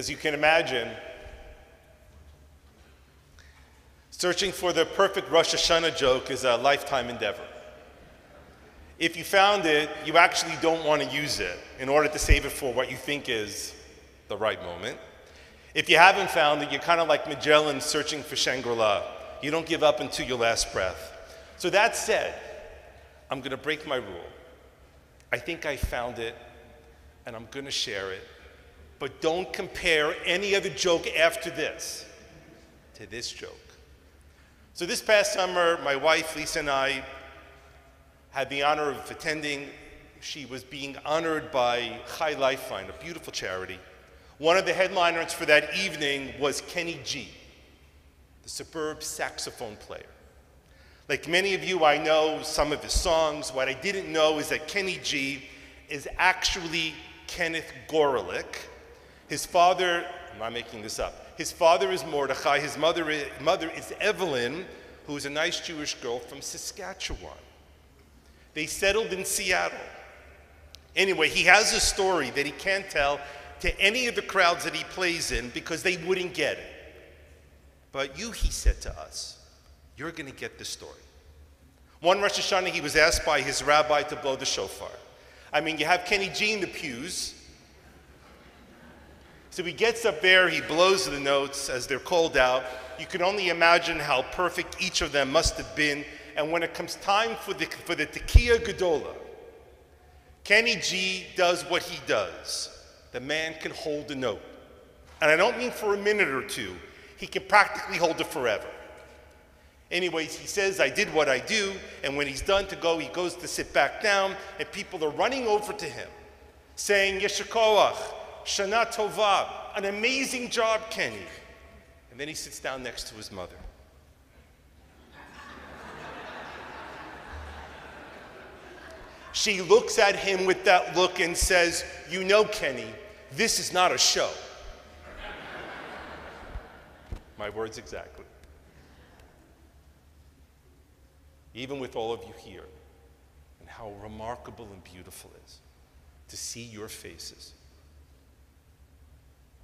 as you can imagine. Searching for the perfect Rosh Hashanah joke is a lifetime endeavor. If you found it, you actually don't want to use it in order to save it for what you think is the right moment. If you haven't found it, you're kind of like Magellan searching for Shangri-La. You don't give up until your last breath. So that said, I'm going to break my rule. I think I found it, and I'm going to share it. But don't compare any other joke after this to this joke. So this past summer, my wife, Lisa, and I had the honor of attending. She was being honored by Chai Lifeline, a beautiful charity. One of the headliners for that evening was Kenny G, the superb saxophone player. Like many of you, I know some of his songs. What I didn't know is that Kenny G is actually Kenneth Gorelick. His father, I'm not making this up, his father is Mordechai, his mother is Evelyn, who is a nice Jewish girl from Saskatchewan. They settled in Seattle. Anyway, he has a story that he can't tell to any of the crowds that he plays in because they wouldn't get it. But you, he said to us, you're going to get this story. One Rosh Hashanah, he was asked by his rabbi to blow the shofar. I mean, you have Kenny G in the pews. So he gets up there, he blows the notes as they're called out. You can only imagine how perfect each of them must have been. And when it comes time for the tekiah gedola, Kenny G does what he does. The man can hold the note. And I don't mean for a minute or two. He can practically hold it forever. Anyways, he says, I did what I do. And when he's done to go, he goes to sit back down. And people are running over to him, saying, Yeshekoach, Shana Tovah, an amazing job, Kenny. And then he sits down next to his mother. She looks at him with that look and says, you know, Kenny, this is not a show. My words exactly. Even with all of you here, and how remarkable and beautiful it is to see your faces.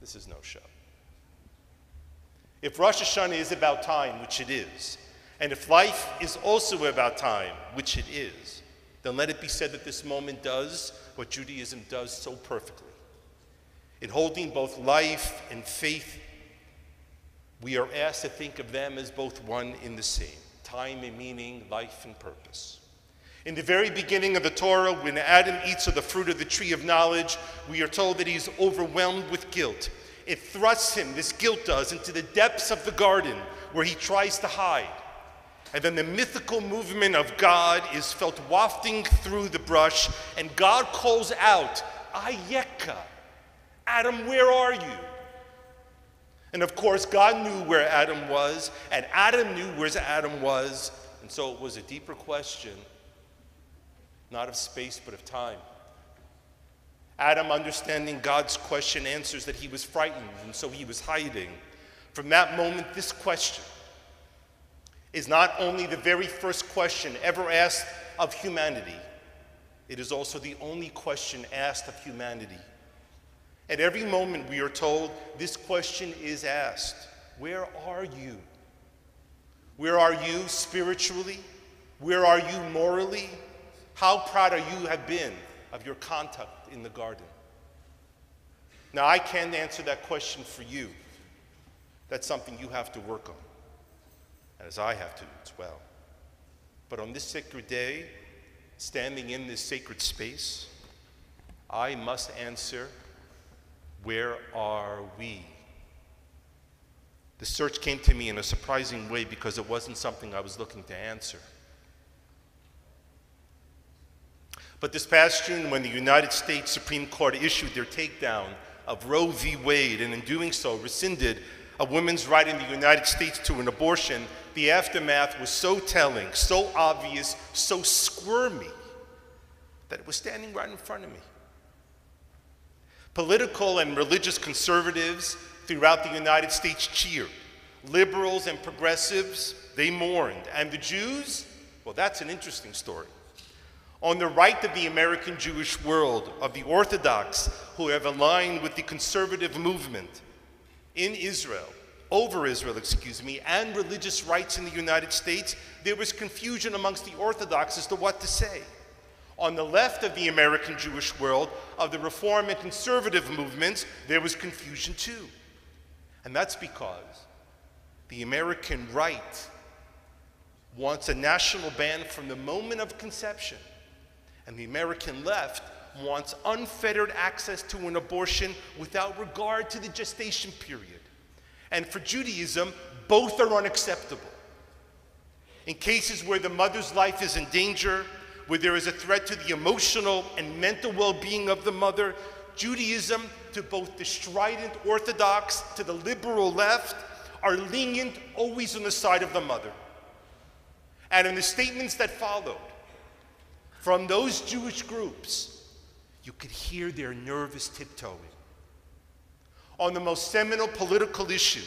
This is no show. If Rosh Hashanah is about time, which it is, and if life is also about time, which it is, then let it be said that this moment does what Judaism does so perfectly. In holding both life and faith, we are asked to think of them as both one in the same, time and meaning, life and purpose. In the very beginning of the Torah, when Adam eats of the fruit of the tree of knowledge, we are told that he's overwhelmed with guilt. It thrusts him, this guilt does, into the depths of the garden where he tries to hide. And then the mythical movement of God is felt wafting through the brush, and God calls out, Ayeka, Adam, where are you? And of course, God knew where Adam was, and Adam knew where Adam was, and so it was a deeper question. Not of space, but of time. Adam, understanding God's question, answers that he was frightened, and so he was hiding. From that moment, this question is not only the very first question ever asked of humanity, it is also the only question asked of humanity. At every moment, we are told, this question is asked. Where are you? Where are you spiritually? Where are you morally? How proud are you have been of your conduct in the garden? Now, I can't answer that question for you. That's something you have to work on, and as I have to as well. But on this sacred day, standing in this sacred space, I must answer, where are we? The search came to me in a surprising way because it wasn't something I was looking to answer. But this past June, when the United States Supreme Court issued their takedown of Roe v. Wade, and in doing so rescinded a woman's right in the United States to an abortion, the aftermath was so telling, so obvious, so squirmy, that it was standing right in front of me. Political and religious conservatives throughout the United States cheered. Liberals and progressives, they mourned. And the Jews, well, that's an interesting story. on the right of the American Jewish world, of the Orthodox who have aligned with the conservative movement in Israel, over Israel, excuse me, and religious rights in the United States, there was confusion amongst the Orthodox as to what to say. On the left of the American Jewish world, of the Reform and conservative movements, there was confusion too. And that's because the American right wants a national ban from the moment of conception, and the American left wants unfettered access to an abortion without regard to the gestation period. And for Judaism, both are unacceptable. In cases where the mother's life is in danger, where there is a threat to the emotional and mental well-being of the mother, Judaism, to both the strident Orthodox, to the liberal left, are lenient, always on the side of the mother. And in the statements that followed from those Jewish groups, you could hear their nervous tiptoeing. On the most seminal political issue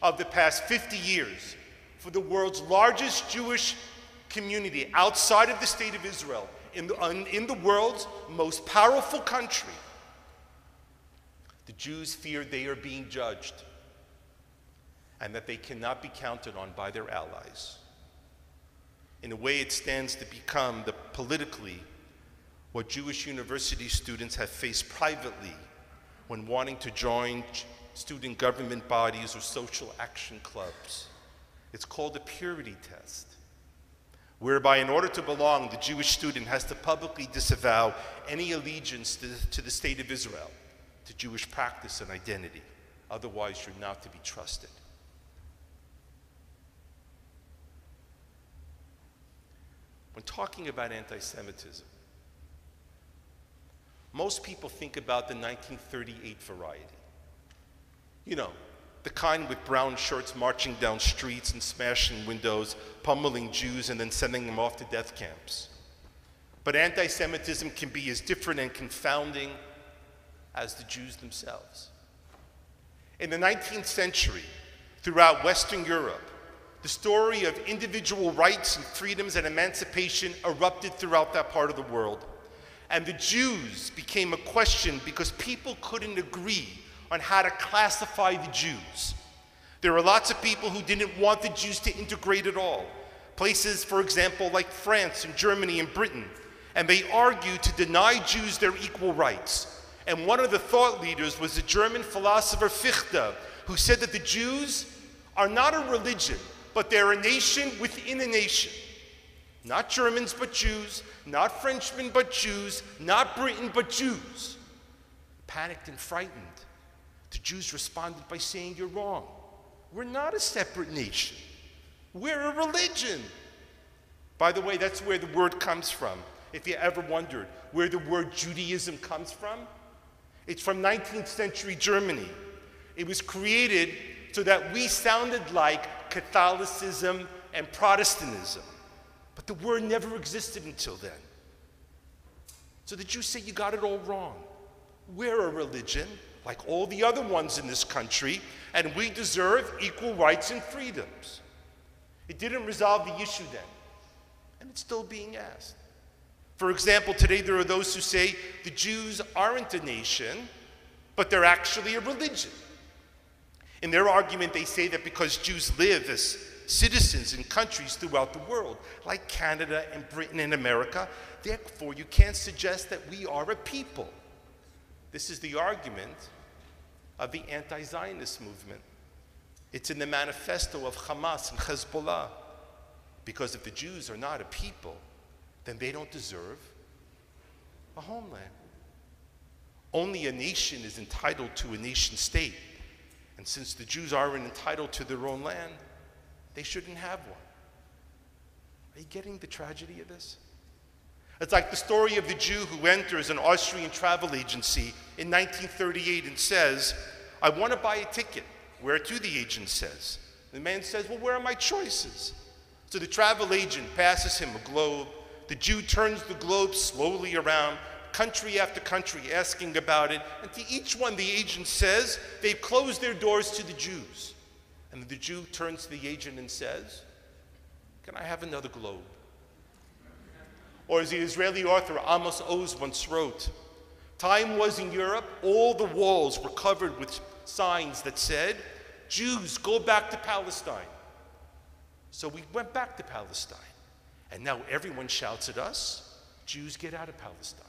of the past 50 years, for the world's largest Jewish community outside of the state of Israel, in the world's most powerful country, the Jews fear they are being judged and that they cannot be counted on by their allies. In a way, it stands to become the politically what Jewish university students have faced privately when wanting to join student government bodies or social action clubs. It's called a purity test, whereby in order to belong, the Jewish student has to publicly disavow any allegiance to the state of Israel, to Jewish practice and identity. Otherwise, you're not to be trusted. When talking about anti-Semitism, most people think about the 1938 variety. You know, the kind with brown shirts marching down streets and smashing windows, pummeling Jews and then sending them off to death camps. But anti-Semitism can be as different and confounding as the Jews themselves. In the 19th century, throughout Western Europe, the story of individual rights and freedoms and emancipation erupted throughout that part of the world. And the Jews became a question because people couldn't agree on how to classify the Jews. There were lots of people who didn't want the Jews to integrate at all. Places, for example, like France and Germany and Britain. And they argued to deny Jews their equal rights. And one of the thought leaders was the German philosopher Fichte, who said that the Jews are not a religion, but they're a nation within a nation. Not Germans, but Jews. Not Frenchmen, but Jews. Not Britain, but Jews. Panicked and frightened, the Jews responded by saying, "You're wrong. We're not a separate nation. We're a religion." By the way, that's where the word comes from. If you ever wondered where the word Judaism comes from, it's from 19th century Germany. It was created so that we sounded like Catholicism and Protestantism. But the word never existed until then. So the Jews say, "You got it all wrong. We're a religion, like all the other ones in this country, and we deserve equal rights and freedoms." It didn't resolve the issue then, and it's still being asked. For example, today there are those who say the Jews aren't a nation, but they're actually a religion. In their argument, they say that because Jews live as citizens in countries throughout the world, like Canada and Britain and America, therefore you can't suggest that we are a people. This is the argument of the anti-Zionist movement. It's in the manifesto of Hamas and Hezbollah, because if the Jews are not a people, then they don't deserve a homeland. Only a nation is entitled to a nation state. And since the Jews aren't entitled to their own land, they shouldn't have one. Are you getting the tragedy of this? It's like the story of the Jew who enters an Austrian travel agency in 1938 and says, "I want to buy a ticket." "Where to?" the agent says. The man says, "Well, where are my choices?" So the travel agent passes him a globe. The Jew turns the globe slowly around, country after country, asking about it. And to each one, the agent says, "They've closed their doors to the Jews." And the Jew turns to the agent and says, "Can I have another globe?" Or as the Israeli author Amos Oz once wrote, time was in Europe, all the walls were covered with signs that said, Jews, go back to Palestine. So we went back to Palestine. And now everyone shouts at us, Jews, get out of Palestine.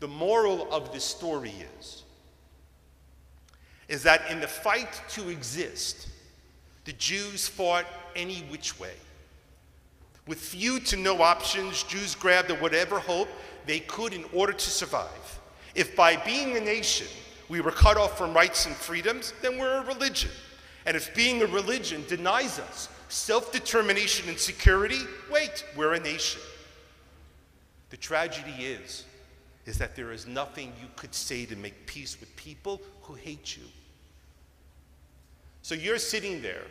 The moral of this story is that in the fight to exist, the Jews fought any which way. With few to no options, Jews grabbed at whatever hope they could in order to survive. If by being a nation we were cut off from rights and freedoms, then we're a religion. And if being a religion denies us self-determination and security, wait, we're a nation. The tragedy is that there is nothing you could say to make peace with people who hate you. So you're sitting there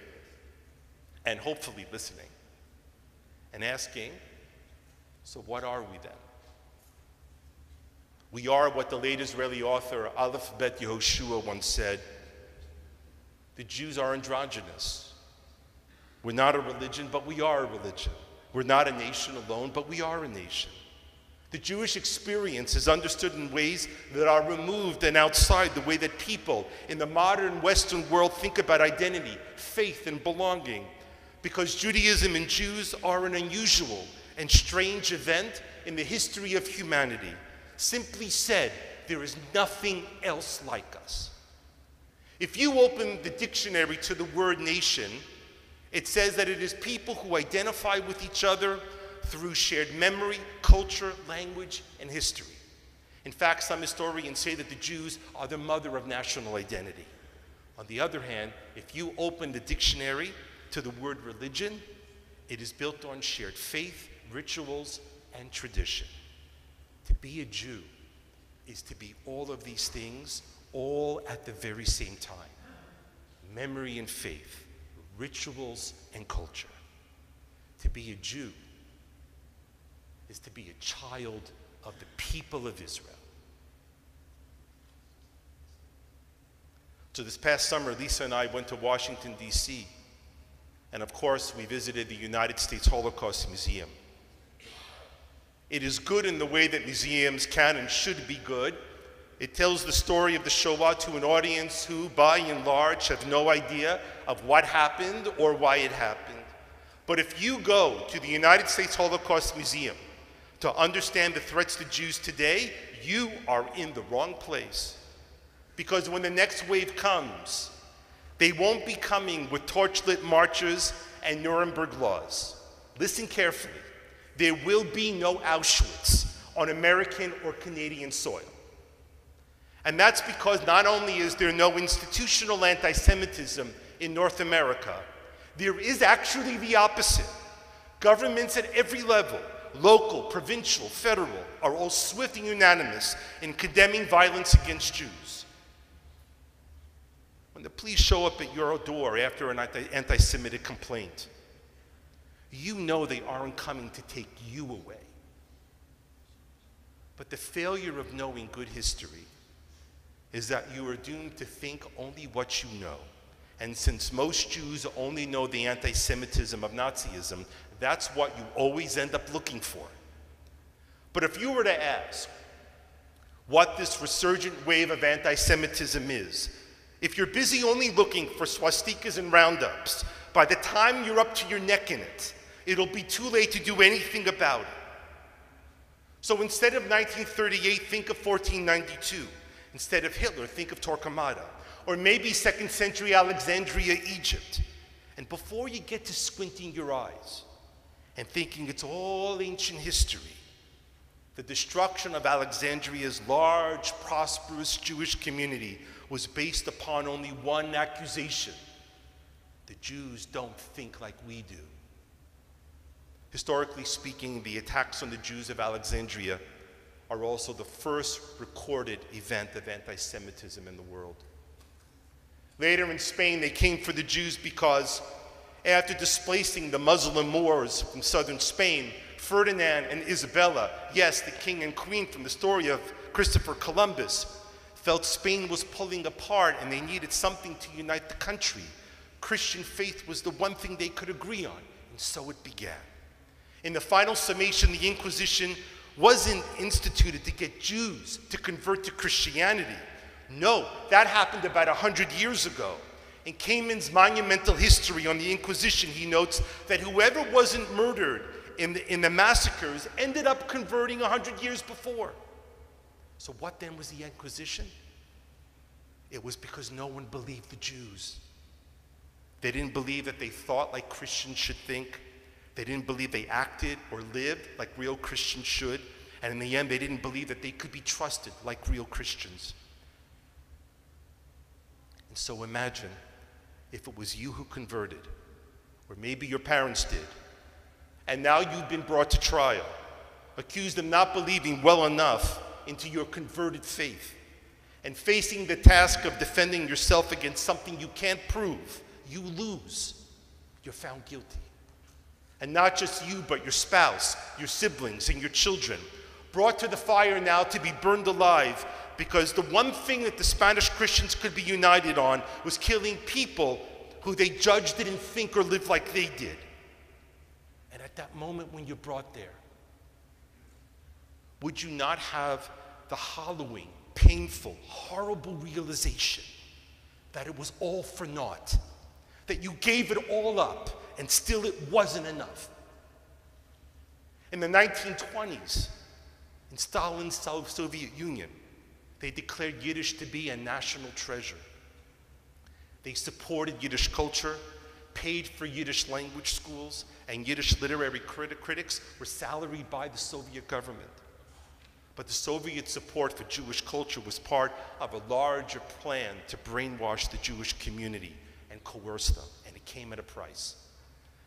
and hopefully listening and asking, so what are we then? We are what the late Israeli author A.B. Yehoshua once said, the Jews are androgynous. We're not a religion, but we are a religion. We're not a nation alone, but we are a nation. The Jewish experience is understood in ways that are removed and outside the way that people in the modern Western world think about identity, faith, and belonging, because Judaism and Jews are an unusual and strange event in the history of humanity. Simply said, there is nothing else like us. If you open the dictionary to the word nation, it says that it is people who identify with each other through shared memory, culture, language, and history. In fact, some historians say that the Jews are the mother of national identity. On the other hand, if you open the dictionary to the word religion, it is built on shared faith, rituals, and tradition. To be a Jew is to be all of these things, all at the very same time. Memory and faith, rituals and culture. To be a Jew is to be a child of the people of Israel. So this past summer, Lisa and I went to Washington, D.C., and of course, we visited the United States Holocaust Museum. It is good in the way that museums can and should be good. It tells the story of the Shoah to an audience who, by and large, have no idea of what happened or why it happened. But if you go to the United States Holocaust Museum to understand the threats to Jews today, you are in the wrong place. Because when the next wave comes, they won't be coming with torchlit marches and Nuremberg laws. Listen carefully. There will be no Auschwitz on American or Canadian soil. And that's because not only is there no institutional anti-Semitism in North America, there is actually the opposite. Governments at every level, local, provincial, federal, are all swift and unanimous in condemning violence against Jews. When the police show up at your door after an anti-Semitic complaint, you know they aren't coming to take you away. But the failure of knowing good history is that you are doomed to think only what you know. And since most Jews only know the anti-Semitism of Nazism, that's what you always end up looking for. But if you were to ask what this resurgent wave of anti-Semitism is, if you're busy only looking for swastikas and roundups, by the time you're up to your neck in it, it'll be too late to do anything about it. So instead of 1938, think of 1492. Instead of Hitler, think of Torquemada. Or maybe 2nd century Alexandria, Egypt. And before you get to squinting your eyes and thinking it's all ancient history, the destruction of Alexandria's large, prosperous Jewish community was based upon only one accusation: the Jews don't think like we do. Historically speaking, the attacks on the Jews of Alexandria are also the first recorded event of anti-Semitism in the world. Later in Spain, they came for the Jews because after displacing the Muslim Moors from southern Spain, Ferdinand and Isabella, yes, the king and queen from the story of Christopher Columbus, felt Spain was pulling apart and they needed something to unite the country. Christian faith was the one thing they could agree on, and so it began. In the final summation, the Inquisition wasn't instituted to get Jews to convert to Christianity. No, that happened about 100 years ago. In Kamen's monumental history on the Inquisition, he notes that whoever wasn't murdered in the massacres ended up converting 100 years before. So what then was the Inquisition? It was because no one believed the Jews. They didn't believe that they thought like Christians should think. They didn't believe they acted or lived like real Christians should. And in the end, they didn't believe that they could be trusted like real Christians. And so imagine if it was you who converted, or maybe your parents did, and now you've been brought to trial, accused of not believing well enough into your converted faith, and facing the task of defending yourself against something you can't prove. You lose. You're found guilty. And not just you, but your spouse, your siblings, and your children, brought to the fire now to be burned alive, because the one thing that the Spanish Christians could be united on was killing people who they judged didn't think or live like they did. And at that moment when you're brought there, would you not have the hollowing, painful, horrible realization that it was all for naught, that you gave it all up, and still it wasn't enough? In the 1920s, in Stalin's Soviet Union, they declared Yiddish to be a national treasure. They supported Yiddish culture, paid for Yiddish language schools, and Yiddish literary critics were salaried by the Soviet government. But the Soviet support for Jewish culture was part of a larger plan to brainwash the Jewish community and coerce them, and it came at a price.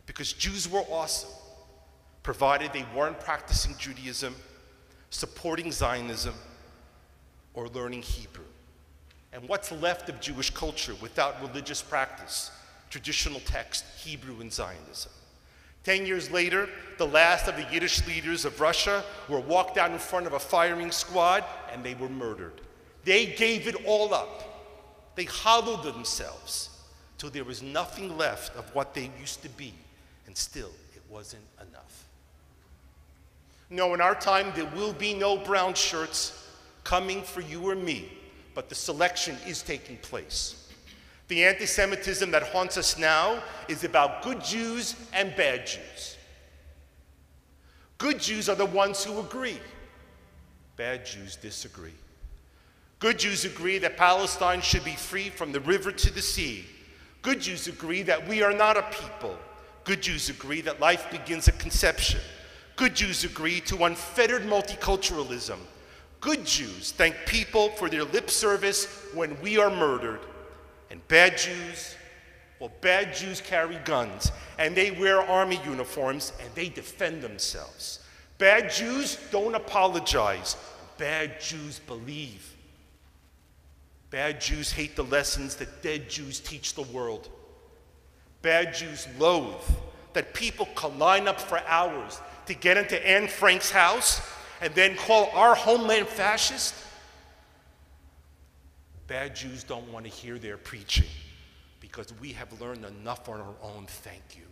Because Jews were awesome, provided they weren't practicing Judaism, supporting Zionism, or learning Hebrew. And what's left of Jewish culture without religious practice? Traditional text, Hebrew and Zionism. 10 years later, the last of the Yiddish leaders of Russia were walked out in front of a firing squad, and they were murdered. They gave it all up. They hollowed themselves till there was nothing left of what they used to be. And still, it wasn't enough. No, in our time, there will be no brown shirts coming for you or me, but the selection is taking place. The anti-Semitism that haunts us now is about good Jews and bad Jews. Good Jews are the ones who agree. Bad Jews disagree. Good Jews agree that Palestine should be free from the river to the sea. Good Jews agree that we are not a people. Good Jews agree that life begins at conception. Good Jews agree to unfettered multiculturalism. Good Jews thank people for their lip service when we are murdered. And bad Jews, well, bad Jews carry guns, and they wear army uniforms, and they defend themselves. Bad Jews don't apologize. Bad Jews believe. Bad Jews hate the lessons that dead Jews teach the world. Bad Jews loathe that people can line up for hours to get into Anne Frank's house and then call our homeland fascist. Bad Jews don't want to hear their preaching because we have learned enough on our own, thank you.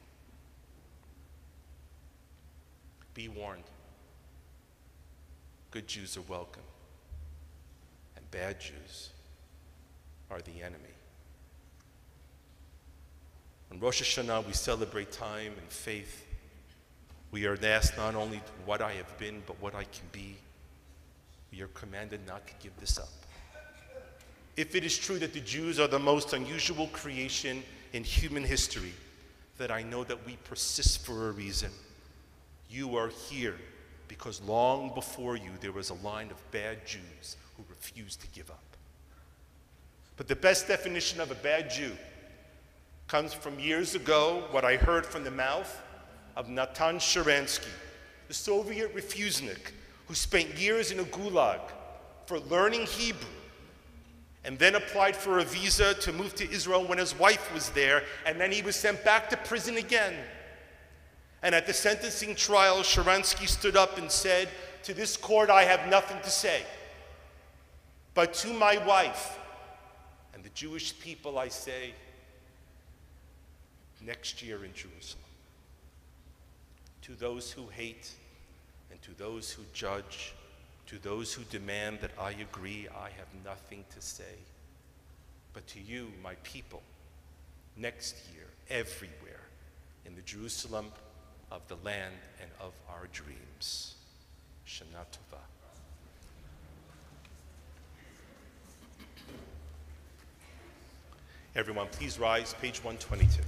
Be warned. Good Jews are welcome, and bad Jews are the enemy. On Rosh Hashanah, we celebrate time and faith. We are asked not only what I have been, but what I can be. We are commanded not to give this up. If it is true that the Jews are the most unusual creation in human history, then I know that we persist for a reason. You are here because long before you, there was a line of bad Jews who refused to give up. But the best definition of a bad Jew comes from years ago, what I heard from the mouth of Natan Sharansky, the Soviet refusenik who spent years in a gulag for learning Hebrew and then applied for a visa to move to Israel when his wife was there, and then he was sent back to prison again. And at the sentencing trial, Sharansky stood up and said, "To this court I have nothing to say, but to my wife and the Jewish people I say, next year in Jerusalem." to those who hate, and to those who judge, to those who demand that I agree, I have nothing to say. But to you, my people, next year, everywhere, in the Jerusalem of the land and of our dreams. Shana Tovah. Everyone, please rise, page 122.